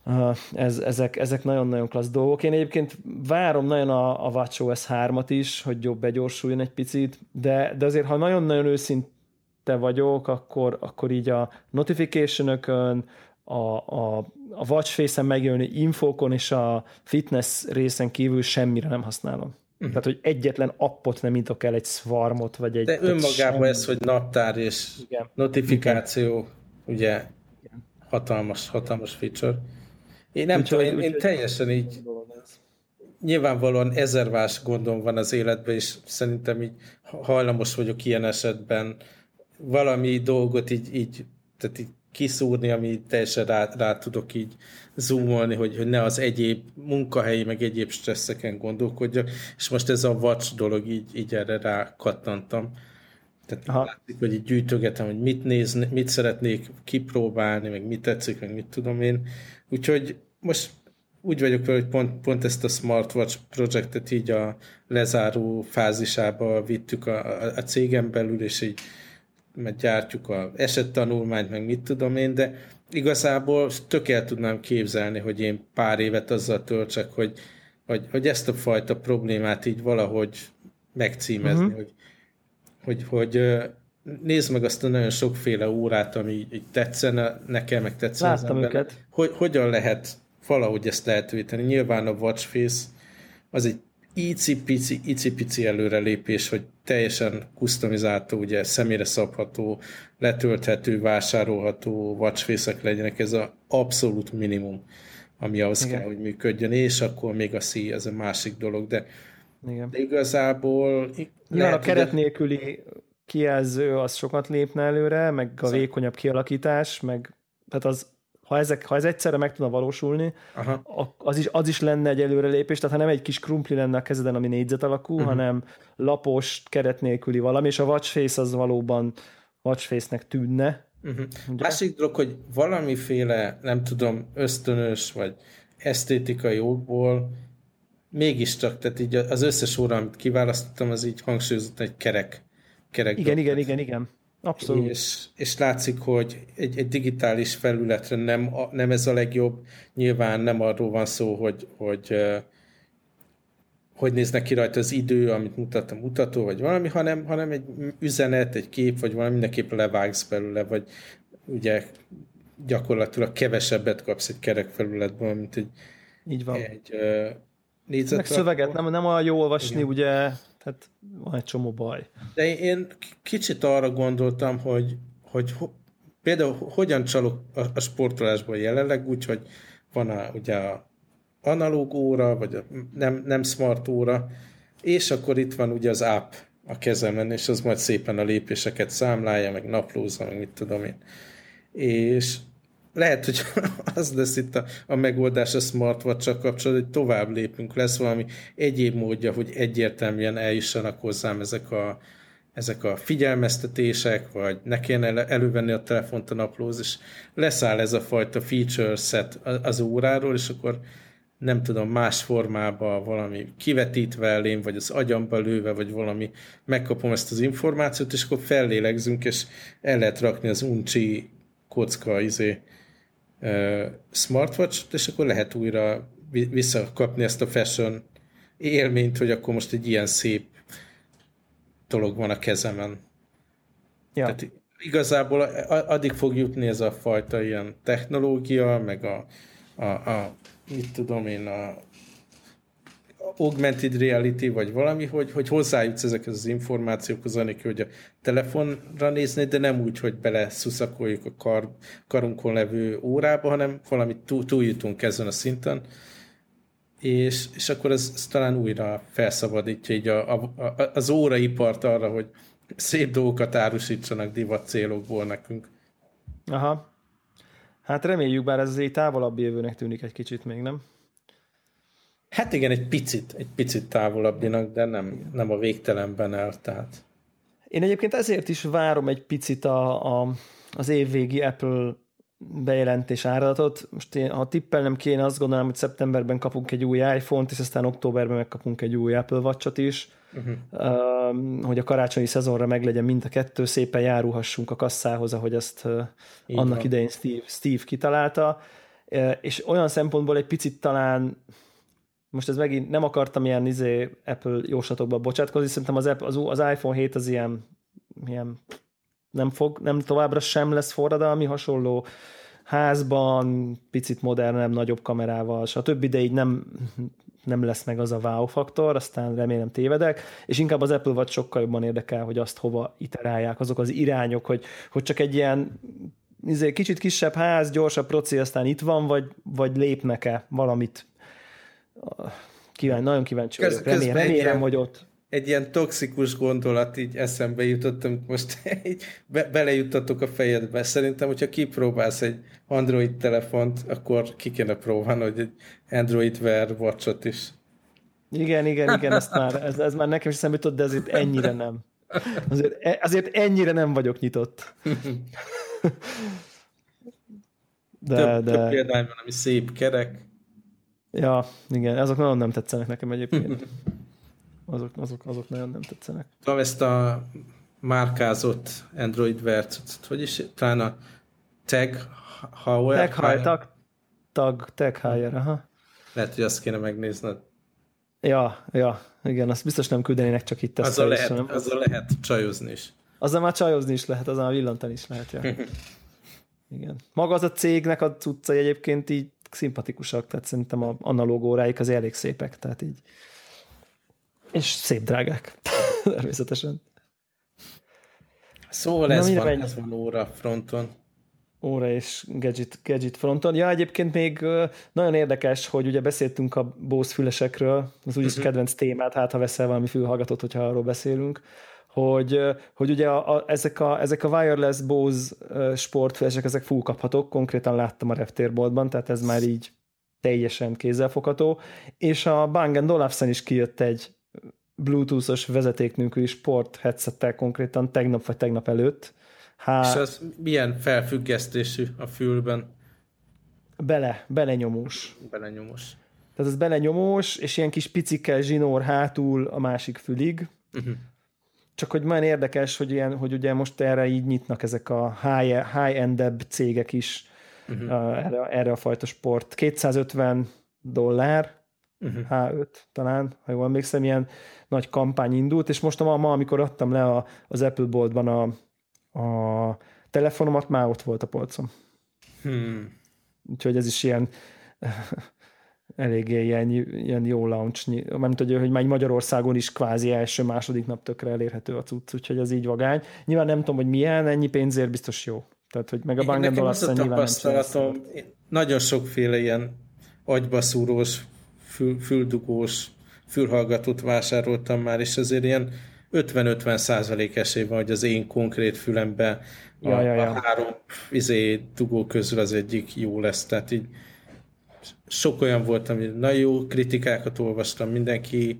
Uh, ez, ezek, ezek nagyon-nagyon klassz dolgok. Én egyébként várom nagyon a, a watchOS hármat is, hogy jobb begyorsuljon egy picit, de, de azért, ha nagyon-nagyon őszinte vagyok, akkor, akkor így a notification-ökön, a, a, a watch face-en megjönni infókon és a fitness részen kívül semmire nem használom. Uh-huh. Tehát, hogy egyetlen appot nem nyitok el, egy szvarmot, vagy egy... De önmagában ez, hogy naptár és igen. notifikáció, igen. ugye, igen. hatalmas, hatalmas feature. Én nem úgy tudom, úgy, én, úgy, én teljesen így... Nyilvánvalóan ezervás gondom van az életben, és szerintem így hajlamos vagyok ilyen esetben valami dolgot így, így, tehát így kiszúrni, ami teljesen rá, rá tudok így zoomolni, hogy, hogy ne az egyéb munkahelyi, meg egyéb stresszeken gondolkodjak, és most ez a watch dolog így, így erre rá kattantam. Tehát látszik, hogy így gyűjtögetem, hogy mit nézni, mit szeretnék kipróbálni, meg mit tetszik, meg mit tudom én. Úgyhogy most úgy vagyok vele, hogy pont, pont ezt a smartwatch projektet így a lezáró fázisába vittük a, a, a cégen belül, és így mert gyártjuk az esettanulmányt, meg mit tudom én, de igazából tök el tudnám képzelni, hogy én pár évet azzal töltsek, hogy, hogy, hogy ezt a fajta problémát így valahogy megcímezni, uh-huh. hogy, hogy, hogy nézd meg azt a nagyon sokféle órát, ami így tetszene nekem, meg tetszene az embernek. Láttam őket. Hogyan lehet valahogy ezt lehetővé tenni? Nyilván a watch face az egy icipici, icipici előrelépés, hogy teljesen customizálható, ugye személyre szabható, letölthető, vásárolható watchfészek legyenek, ez a abszolút minimum, ami ahhoz igen. kell, hogy működjön, és akkor még a szíj, ez a másik dolog, de, igen. de igazából... Nyilván a keret nélküli kijelző, az sokat lépne előre, meg a szóval. vékonyabb kialakítás, meg tehát az, ha, ezek, ha ez egyszerre meg tudna valósulni, az is, az is lenne egy előrelépés, tehát ha nem egy kis krumpli lenne a kezeden, ami négyzet alakú, uh-huh. hanem lapos, keret nélküli valami, és a watchface az valóban watchface-nek tűnne. Uh-huh. Másik dolog, hogy valamiféle, nem tudom, ösztönös, vagy esztétikai okból mégiscsak, tehát így az összes óra, amit kiválasztottam, az így hangsúlyozott egy kerek. kerek igen, dolog. igen, igen, igen. Abszolút. És, és látszik, hogy egy, egy digitális felületre nem, a, nem ez a legjobb. Nyilván nem arról van szó, hogy hogy, hogy, hogy néznek ki rajta az idő, amit mutat a mutató, vagy valami, hanem, hanem egy üzenet, egy kép, vagy valami mindenképp levágsz belőle, vagy ugye gyakorlatilag kevesebbet kapsz egy kerek felületből, mint egy, Így van. egy négyzet. Meg szöveget nem, nem olyan jó olvasni, igen. ugye... Tehát van egy csomó baj. De én kicsit arra gondoltam, hogy, hogy ho, például hogyan csalok a, a sportolásban jelenleg, úgyhogy van a, ugye a analóg óra, vagy a nem, nem smart óra, és akkor itt van ugye az app a kezemen, és az majd szépen a lépéseket számlálja, meg naplózza, meg mit tudom én. És lehet, hogy az lesz itt a, a megoldás a smartwatch-sal kapcsolatban, hogy tovább lépünk, lesz valami egyéb módja, hogy egyértelműen eljussanak hozzám ezek a, ezek a figyelmeztetések, vagy ne kéne elővenni a telefont a naplóz, és leszáll ez a fajta feature set az óráról, és akkor nem tudom, más formában valami kivetítve elém, vagy az agyamba lőve, vagy valami, megkapom ezt az információt, és akkor fellélegzünk, és el lehet rakni az uncsi kocka izé, uh, smartwatch-t, és akkor lehet újra visszakapni ezt a fashion élményt, hogy akkor most egy ilyen szép dolog van a kezemen. Ja. Tehát igazából addig fog jutni ez a fajta ilyen technológia, meg a, a, a mit tudom én, a augmented reality, vagy valami, hogy, hogy hozzájutsz ezekhez az információkhoz, anélkül, hogy a telefonra néznéd, de nem úgy, hogy bele szuszakoljuk a kar, karunkon levő órába, hanem valamit túl, túljutunk ezen a szinten, és, és akkor ez, ez talán újra felszabadítja így a, a, a, az óraipart arra, hogy szép dolgokat árusítsanak divat célokból nekünk. Aha. Hát reméljük, bár ez azért távolabb jövőnek tűnik egy kicsit még, nem? Hát igen, egy picit, egy picit távolabbinak, de nem, nem a végtelenben el, tehát. Én egyébként ezért is várom egy picit a, a, az évvégi Apple bejelentés áradatot. Most én, ha tippelnem kéne, azt gondolom, hogy szeptemberben kapunk egy új iPhone-t, és aztán októberben megkapunk egy új Apple Watch-ot is, uh-huh. uh, hogy a karácsonyi szezonra meglegyen mind a kettő, szépen járulhassunk a kasszához, ahogy azt uh, annak van. idején Steve, Steve kitalálta. Uh, és olyan szempontból egy picit talán... Most ez megint nem akartam ilyen izé, Apple jósatokba bocsátkozni, szerintem az, Apple, az, az iPhone hét az ilyen, ilyen nem fog, nem továbbra sem lesz forradalmi, hasonló házban, picit modernebb, nagyobb kamerával, stb., de így nem, nem lesz meg az a wow faktor, aztán remélem tévedek, és inkább az Apple Watch sokkal jobban érdekel, hogy azt hova iterálják, azok az irányok, hogy, hogy csak egy ilyen izé, kicsit kisebb ház, gyorsabb proci, aztán itt van, vagy, vagy lépnek-e valamit. Kíván, nagyon kíváncsi vagyok. Köz, remélem, remélem, hogy ott. Egy ilyen toxikus gondolat így eszembe jutottam, most így be, belejuttatok a fejedbe. Szerintem, hogyha kipróbálsz egy Android telefont, akkor ki kéne próbálni, hogy egy Android Wear Watch-ot is. Igen, igen, igen, ezt már, ez, ez már nekem is eszembe jutott, de azért ennyire nem. Azért, azért ennyire nem vagyok nyitott. de, több, de... több példány van, ami szép, kerek. Ja, igen, azok nagyon nem tetszenek nekem egyébként. Azok, azok, azok nagyon nem tetszenek. Tudom, ezt a márkázott Android vercet, hogy is, talán a Tag Heuer? Tag Heuer, aha. Lehet, hogy azt kéne megnézned. Ja, ja, igen, azt biztos nem küldenének, csak itt teszem. Azzal lehet, az az lehet csajozni is. Azzal már csajozni is lehet, azzal már villantani is lehet, ja. Igen. Maga az a cégnek a cuccai egyébként így szimpatikusak, tehát szerintem a analóg óráik az elég szépek, tehát így És szép drágák. Természetesen. Szóval ez van, ez van óra fronton. Óra és gadget, gadget fronton. Ja, egyébként még nagyon érdekes, hogy ugye beszéltünk a Bose fülesekről, az úgyis uh-huh. kedvenc témát, hát ha veszel valami fülhallgatót, hogyha arról beszélünk, hogy, hogy ugye a, a, ezek, a, ezek a wireless Bose sportfülesek, ezek full kaphatók, konkrétan láttam a reptérboltban, tehát ez már így teljesen kézzelfogható, és a Bang and Olufsen is kijött egy Bluetooth-os vezeték nélküli sport headsettel konkrétan tegnap vagy tegnap előtt. Há... És az milyen felfüggesztésű a fülben? Bele, belenyomós. Belenyomós. Tehát ez belenyomós, és ilyen kis picikkel zsinór hátul a másik fülig. Uh-huh. Csak hogy nagyon érdekes, hogy, ilyen, hogy ugye most erre így nyitnak ezek a high-end-ebb cégek is uh-huh. uh, erre, erre a fajta sport. kétszázötven dollár Uh-huh. há öt talán, ha jól emlékszem, ilyen nagy kampány indult, és most ma, ma amikor adtam le a, az Apple boltban a, a telefonomat, már ott volt a polcom. Hmm. Úgyhogy ez is ilyen eléggé ilyen, ilyen jó launch, mert hogy, hogy már Magyarországon is kvázi első-második nap tökre elérhető a cucc, úgyhogy ez így vagány. Nyilván nem tudom, hogy milyen, ennyi pénzért biztos jó. Tehát, hogy meg a Bang and Olufsen nyilván nem nagyon sokféle ilyen agybaszúrós Fül, füldugós, fülhallgatót vásároltam már, és azért ilyen ötven-ötven százalék esély van, hogy az én konkrét fülemben a, ja, ja, ja. a három izé, dugó közül az egyik jó lesz. Tehát így sok olyan voltam, hogy nagyon jó kritikákat olvastam, mindenki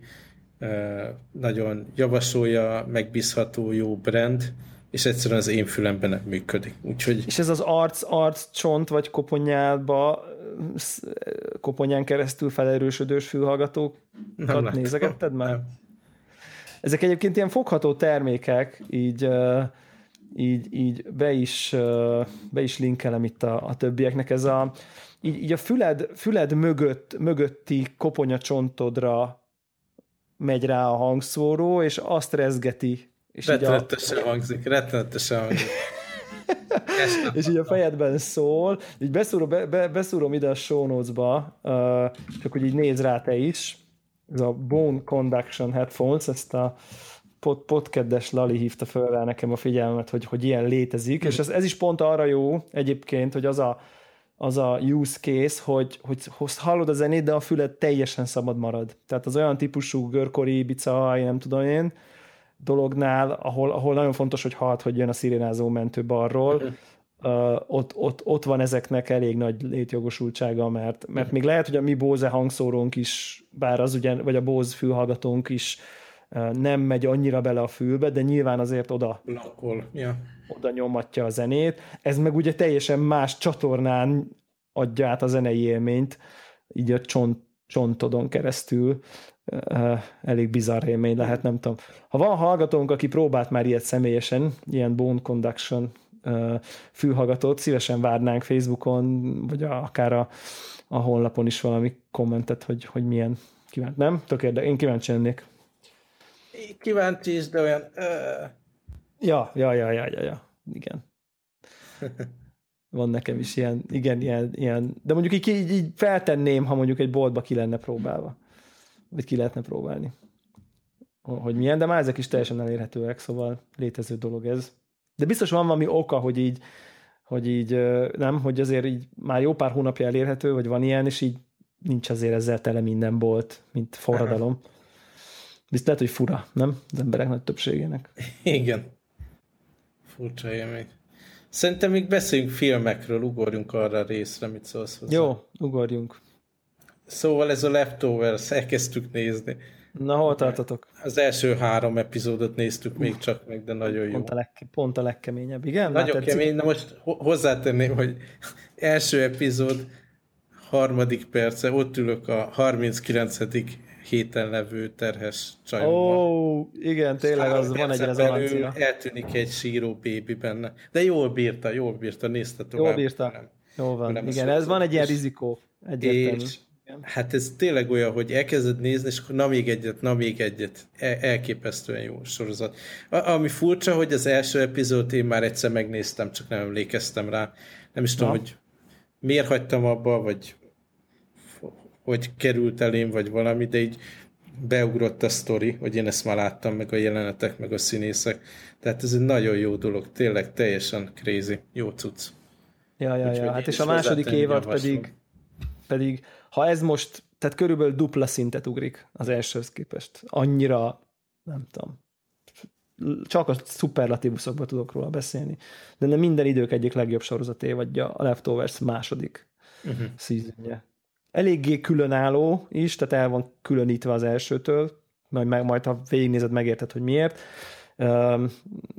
nagyon javasolja, megbízható, jó brand, és egyszerűen az én fülemben nem működik. Úgyhogy... És ez az arc, arc, csont vagy koponyába koponyán keresztül felerősödős fülhallgatókat nézegetted már? Ezek egyébként ilyen fogható termékek, így, így, így be, is, be is linkelem itt a, a többieknek. Ez a, így, így a füled, füled mögött, mögötti koponyacsontodra megy rá a hangszóró, és azt rezgeti. És rettenetesen a... hangzik, rettenetesen hangzik. És így a fejedben szól, így beszúrom, be, be, beszúrom ide a show notes-ba, uh, csak hogy így néz rá te is, ez a Bone Conduction Headphones, ezt a pod, podkeddes Lali hívta föl rá nekem a figyelmet, hogy, hogy ilyen létezik, mm. és ez, ez is pont arra jó egyébként, hogy az a, az a use case, hogy, hogy hallod a zenét, de a füled teljesen szabad marad. Tehát az olyan típusú görkori, Ibiza, nem tudom én, dolognál, ahol, ahol nagyon fontos, hogy halld, hogy jön a szirénázó mentő balról, uh-huh. uh, ott, ott, ott van ezeknek elég nagy létjogosultsága, mert, mert uh-huh. még lehet, hogy a mi Bose hangszórónk is, bár az ugyan, vagy a Bose fülhallgatónk is uh, nem megy annyira bele a fülbe, de nyilván azért oda, yeah. oda nyomatja a zenét. Ez meg ugye teljesen más csatornán adja át a zenei élményt, így a csont, csontodon keresztül. Uh, elég bizarr élmény lehet, nem tudom. Ha van hallgatónk, aki próbált már ilyet személyesen, ilyen Bone Conduction uh, fülhallgatót, szívesen várnánk Facebookon, vagy a, akár a, a honlapon is valami kommentet, hogy, hogy milyen kívánt. Nem? Tök érde, én kíváncsi lennék. Kíváncsi is, de olyan... Uh... Ja, ja, ja, ja, ja, ja, igen. Van nekem is ilyen, igen, ilyen, ilyen. De mondjuk így, így, így feltenném, ha mondjuk egy boltba ki lenne próbálva. Vagy ki lehetne próbálni. Hogy milyen, de már ezek is teljesen elérhetőek, szóval létező dolog ez. De biztos van valami oka, hogy így, hogy így nem, hogy azért így már jó pár hónapja elérhető, vagy van ilyen, és így nincs azért ezzel tele minden bolt, mint forradalom. Biztos lehet, hogy fura, nem? Az emberek nagy többségének. Igen. Furcsa élmény. Szerintem még beszéljünk filmekről, ugorjunk arra a részre, mit szólsz hozzá. Jó, ugorjunk. Szóval ez a Leftovers, elkezdtük nézni. Na, hol tartotok? Az első három epizódot néztük még csak meg, de nagyon jó. Pont a, leg, pont a legkeményebb, igen? Nagyon kemény, na most hozzátenném, hogy első epizód, harmadik perce, ott ülök a harminckilencedik héten levő terhes csajommal. Ó, igen, tényleg az van egy rezonancia. Eltűnik egy síró bébi benne. De jól bírta, jól bírta, nézte tovább. Jól bírta, jól van. Nem igen, ez van egy ilyen rizikó. Egyértelmű. Hát ez tényleg olyan, hogy elkezded nézni, és akkor na még egyet, na még egyet. El- elképesztően jó sorozat. A- ami furcsa, hogy az első epizódot én már egyszer megnéztem, csak nem emlékeztem rá. Nem is tudom, na. hogy miért hagytam abba, vagy hogy került elém, vagy valami, de így beugrott a sztori, hogy én ezt már láttam, meg a jelenetek, meg a színészek. Tehát ez egy nagyon jó dolog, tényleg teljesen crazy, jó cucc. Ja, ja, ja. Hát és a második évad pedig, pedig, ha ez most, tehát körülbelül dupla szintet ugrik az elsőhöz képest. Annyira, nem tudom, csak a szuperlatívuszokban tudok róla beszélni. De nem minden idők egyik legjobb sorozat évadja, a Leftovers második uh-huh. szízenje. Eléggé különálló is, tehát el van különítve az elsőtől, majd, majd ha végignézed, megérted, hogy miért, Üm,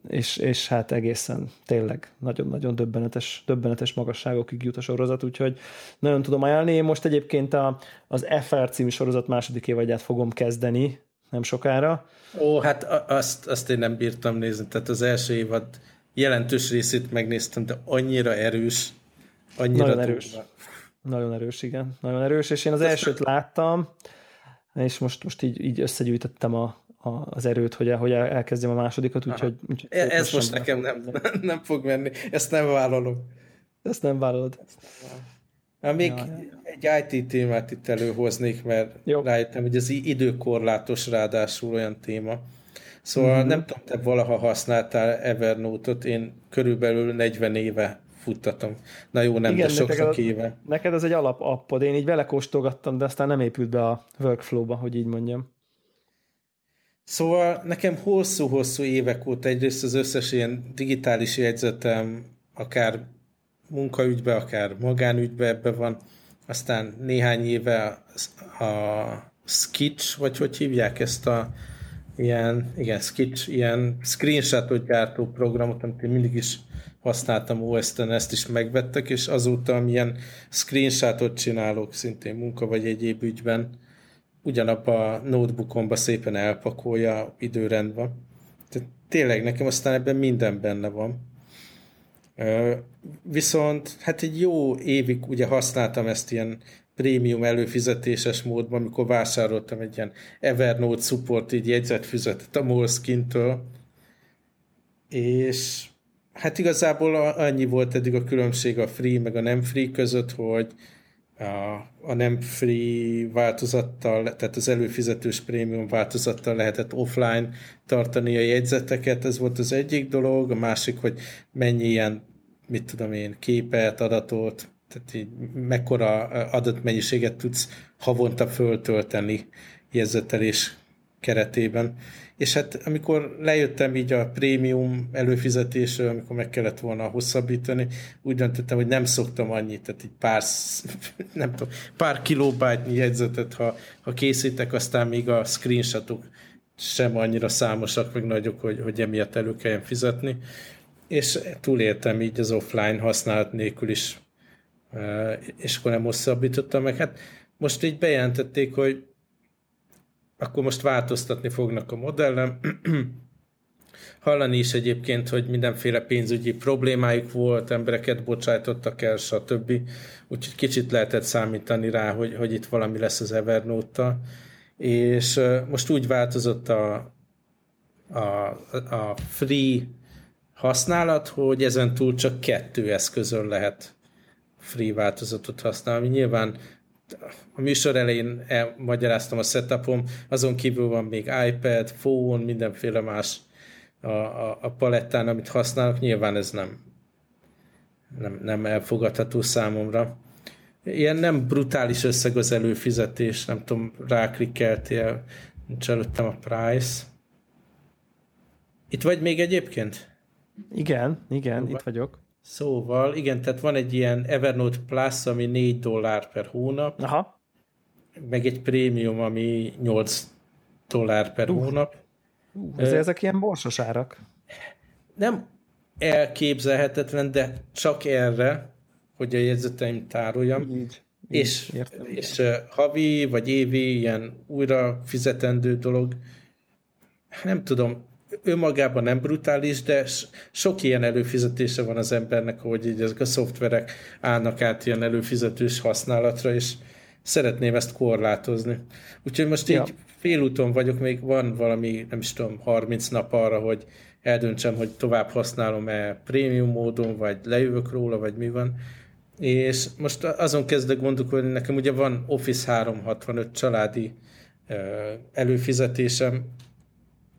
és, és hát egészen tényleg nagyon-nagyon döbbenetes, döbbenetes magasságokig jut a sorozat, úgyhogy nagyon tudom ajánlani. Én most egyébként a, az ef er című sorozat második évadját fogom kezdeni, nem sokára. Ó, hát azt, azt én nem bírtam nézni, tehát az első évad jelentős részét megnéztem, de annyira erős, annyira nagyon erős. Nagyon erős, igen. Nagyon erős, és én az elsőt láttam, és most, most így, így összegyűjtöttem a, a, az erőt, hogy, el, hogy elkezdjem a másodikat, úgyhogy... Úgy, ez most nekem nem, nem fog menni. Ezt nem vállalom. Ezt nem vállalod. Ezt nem vállalod. Még ja, egy i té témát itt előhoznék, mert jó. Rájöttem, hogy ez időkorlátos, ráadásul olyan téma. Szóval mm-hmm. nem tudom, te valaha használtál Evernote-ot, én körülbelül negyven éve futtatom. Na jó, nem, igen, de sok-sok éve. Neked ez egy alapappod. Én így vele kóstolgattam, de aztán nem épült be a workflow-ba, hogy így mondjam. Szóval nekem hosszú-hosszú évek óta egyrészt az összes ilyen digitális jegyzetem, akár munkaügybe, akár magánügybe ebbe van. Aztán néhány éve a sketch, vagy hogy hívják ezt a ilyen, igen, sketch, ilyen screenshotot gyártó programot, amit mindig is használtam o es-ten, ezt is megvettek, és azóta amilyen screenshotot csinálok, szintén munka vagy egyéb ügyben, ugyanabba a notebookomba szépen elpakolja időrendben. Tehát tényleg nekem aztán ebben minden benne van. Viszont hát egy jó évig ugye használtam ezt ilyen prémium előfizetéses módban, amikor vásároltam egy ilyen Evernote support így jegyzetfüzetet a Moleskintől, és hát igazából annyi volt eddig a különbség a free meg a nem free között, hogy a, a nem free változattal, tehát az előfizetős prémium változattal lehetett offline tartani a jegyzeteket, ez volt az egyik dolog, a másik, hogy mennyi ilyen, mit tudom én, képet, adatot, tehát így mekkora adatmennyiséget tudsz havonta föltölteni jegyzetelés keretében. És hát amikor lejöttem így a prémium előfizetésről, amikor meg kellett volna hosszabbítani, úgy döntöttem, hogy nem szoktam annyit, tehát így pár, nem tudom, pár kilobájtnyi jegyzetet, ha, ha készítek, aztán még a screenshotok sem annyira számosak, meg nagyok, hogy, hogy emiatt elő kelljen fizetni. És túléltem így az offline használat nélkül is, és akkor nem hosszabbítottam meg. Hát most így bejelentették, hogy akkor most változtatni fognak a modellen. Hallani is egyébként, hogy mindenféle pénzügyi problémájuk volt, embereket bocsájtottak el, stb. Úgyhogy kicsit lehetett számítani rá, hogy, hogy itt valami lesz az Evernote-tal. És most úgy változott a, a, a free használat, hogy ezen túl csak kettő eszközön lehet free változatot használni. Nyilván a műsor elején elmagyaráztam a setupom, azon kívül van még iPad, phone, mindenféle más a, a, a palettán, amit használok, nyilván ez nem, nem, nem elfogadható számomra. Ilyen nem brutális összeg az előfizetés, nem tudom, ráklikkeltél, nincs előttem a price. Itt vagy még egyébként? Igen, igen, itt vagyok. Szóval, igen, tehát van egy ilyen Evernote Plus, ami négy dollár per hónap, aha, meg egy prémium, ami nyolc dollár per uh, hónap. Uh, ez uh, ezek ilyen borsos árak. Nem elképzelhetetlen, de csak erre, hogy a jegyzeteim tároljam, így, így, és, értem, és uh, havi vagy évi ilyen újra fizetendő dolog, nem tudom, önmagában nem brutális, de sok ilyen előfizetése van az embernek, hogy így ezek a szoftverek állnak át ilyen előfizetős használatra, és szeretném ezt korlátozni. Úgyhogy most ja. így félúton vagyok, még van valami, nem is tudom, harminc nap arra, hogy eldöntsem, hogy tovább használom-e prémium módon, vagy lejövök róla, vagy mi van. És most azon kezdek gondolkodni, nekem ugye van Office háromszázhatvanöt családi előfizetésem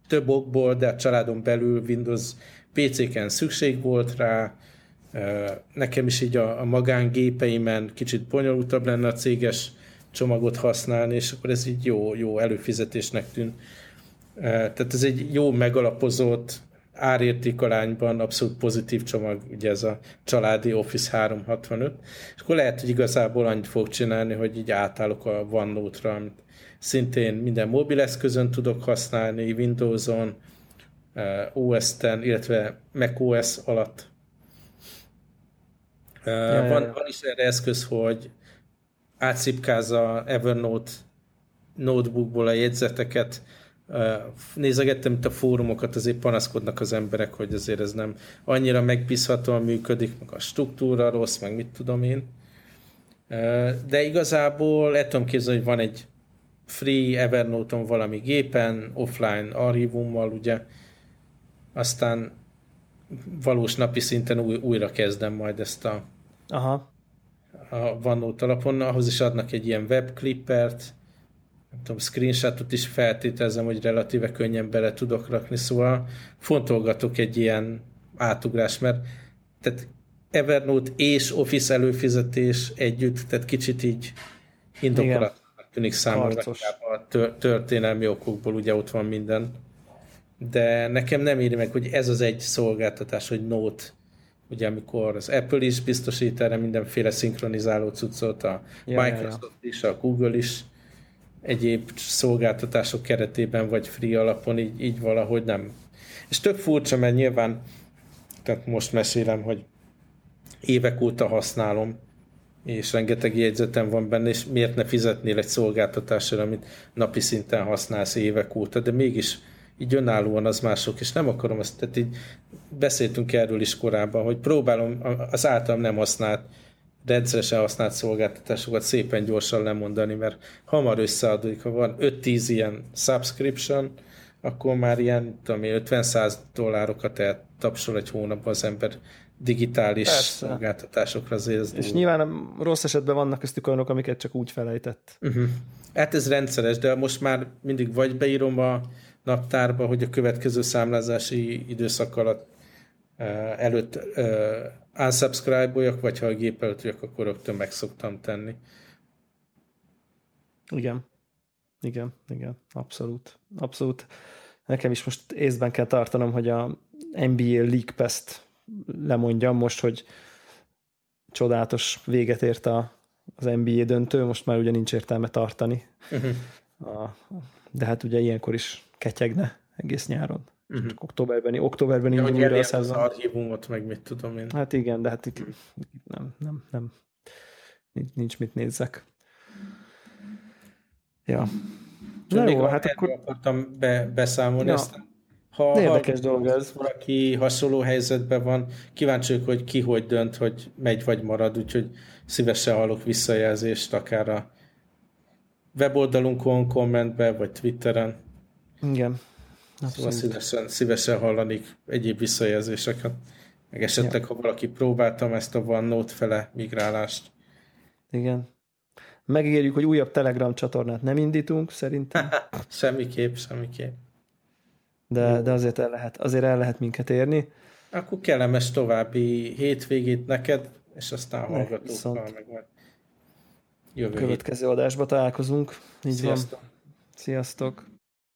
több okból, de a családon belül Windows pé cé-ken szükség volt rá, nekem is így a, a magángépeimen kicsit bonyolultabb lenne a céges csomagot használni, és akkor ez így jó, jó előfizetésnek tűnt. Tehát ez egy jó megalapozott árértékarányban abszolút pozitív csomag, ugye ez a családi Office háromszázhatvanöt, és akkor lehet, hogy igazából annyit fog csinálni, hogy így átállok a OneNote-ra, amit szintén minden mobileszközön tudok használni, Windows-on, o es tíz, illetve macOS alatt. Ja, van, ja. van is erre eszköz, hogy átszipkázza Evernote notebookból a jegyzeteket. Nézegettem itt a fórumokat, azért panaszkodnak az emberek, hogy azért ez nem annyira megbízhatóan működik, meg a struktúra rossz, meg mit tudom én. De igazából el tudom képzelni, hogy van egy free Evernote-on valami gépen, offline archívummal, ugye. Aztán valós napi szinten új, újra kezdem majd ezt a, Aha. a OneNote alapon. Ahhoz is adnak egy ilyen webclippert, nem tudom, screenshotot is feltételezem, hogy relatíve könnyen bele tudok rakni, szóval fontolgatok egy ilyen átugrás, mert tehát Evernote és Office előfizetés együtt, tehát kicsit így indokolatlanak tűnik számomra a történelmi okokból, ugye ott van minden. De nekem nem éri meg, hogy ez az egy szolgáltatás, hogy Note, ugye amikor az Apple is biztosít erre mindenféle szinkronizáló cuccot, a ja, Microsoft ja, ja. is, a Google is, egyéb szolgáltatások keretében vagy free alapon, így, így valahogy nem. És tök furcsa, mert nyilván tehát most mesélem, hogy évek óta használom, és rengeteg jegyzetem van benne, és miért ne fizetnél egy szolgáltatásra, amit napi szinten használsz évek óta, de mégis így önállóan az mások, és nem akarom azt, tehát így beszéltünk erről is korábban, hogy próbálom az általam nem használt, rendszeresen használt szolgáltatásokat szépen gyorsan lemondani, mert hamar összeadódik, ha van öt-tíz ilyen subscription, akkor már ilyen tudom én, ötven-száz dollárokat eltapsol egy hónapban az ember digitális Persze. szolgáltatásokra. És dolog. Nyilván rossz esetben vannak köztük olyanok, amiket csak úgy felejtett. Uh-huh. Hát ez rendszeres, de most már mindig vagy beírom a naptárba, hogy a következő számlázási időszak alatt Uh, előtt uh, unsubscribe-oljak, vagy ha a gép előtt vagyok, akkor rögtön meg szoktam tenni. Igen. Igen, igen, abszolút. Abszolút. Nekem is most észben kell tartanom, hogy a en bé á League Pass-t lemondjam most, hogy csodálatos véget ért a, az en bé á döntő, most már ugye nincs értelme tartani. Uh-huh. A, de hát ugye ilyenkor is ketyegne egész nyáron. Uh-huh. Csak októberben, októberben ja, indul újra a szezon. Az archívumot, meg mit tudom én. Hát igen, de hát itt nem, nem, nem. Nincs, nincs mit nézzek. Ja. Na jó, hát akkor... akartam be, beszámolni ja. ezt. Ha érdekes dolog ez. Valaki hasonló helyzetben van, kíváncsi vagyok, hogy ki hogy dönt, hogy megy vagy marad, úgyhogy szívesen hallok visszajelzést, akár a weboldalunkon, kommentben, vagy Twitteren. Igen. Szóval szívesen, szívesen hallanik egyéb visszajelzéseket, meg esetleg, ja. ha valaki próbáltam ezt a OneNote fele migrálást. Igen. Megígérjük, hogy újabb Telegram csatornát nem indítunk, szerintem. semmiképp, semmiképp. De, de azért, el lehet, azért el lehet minket érni. Akkor kellemes további hétvégét neked, és aztán hallgatókkal meg majd jövő következő adásba találkozunk. Így Sziasztok. Van. Sziasztok.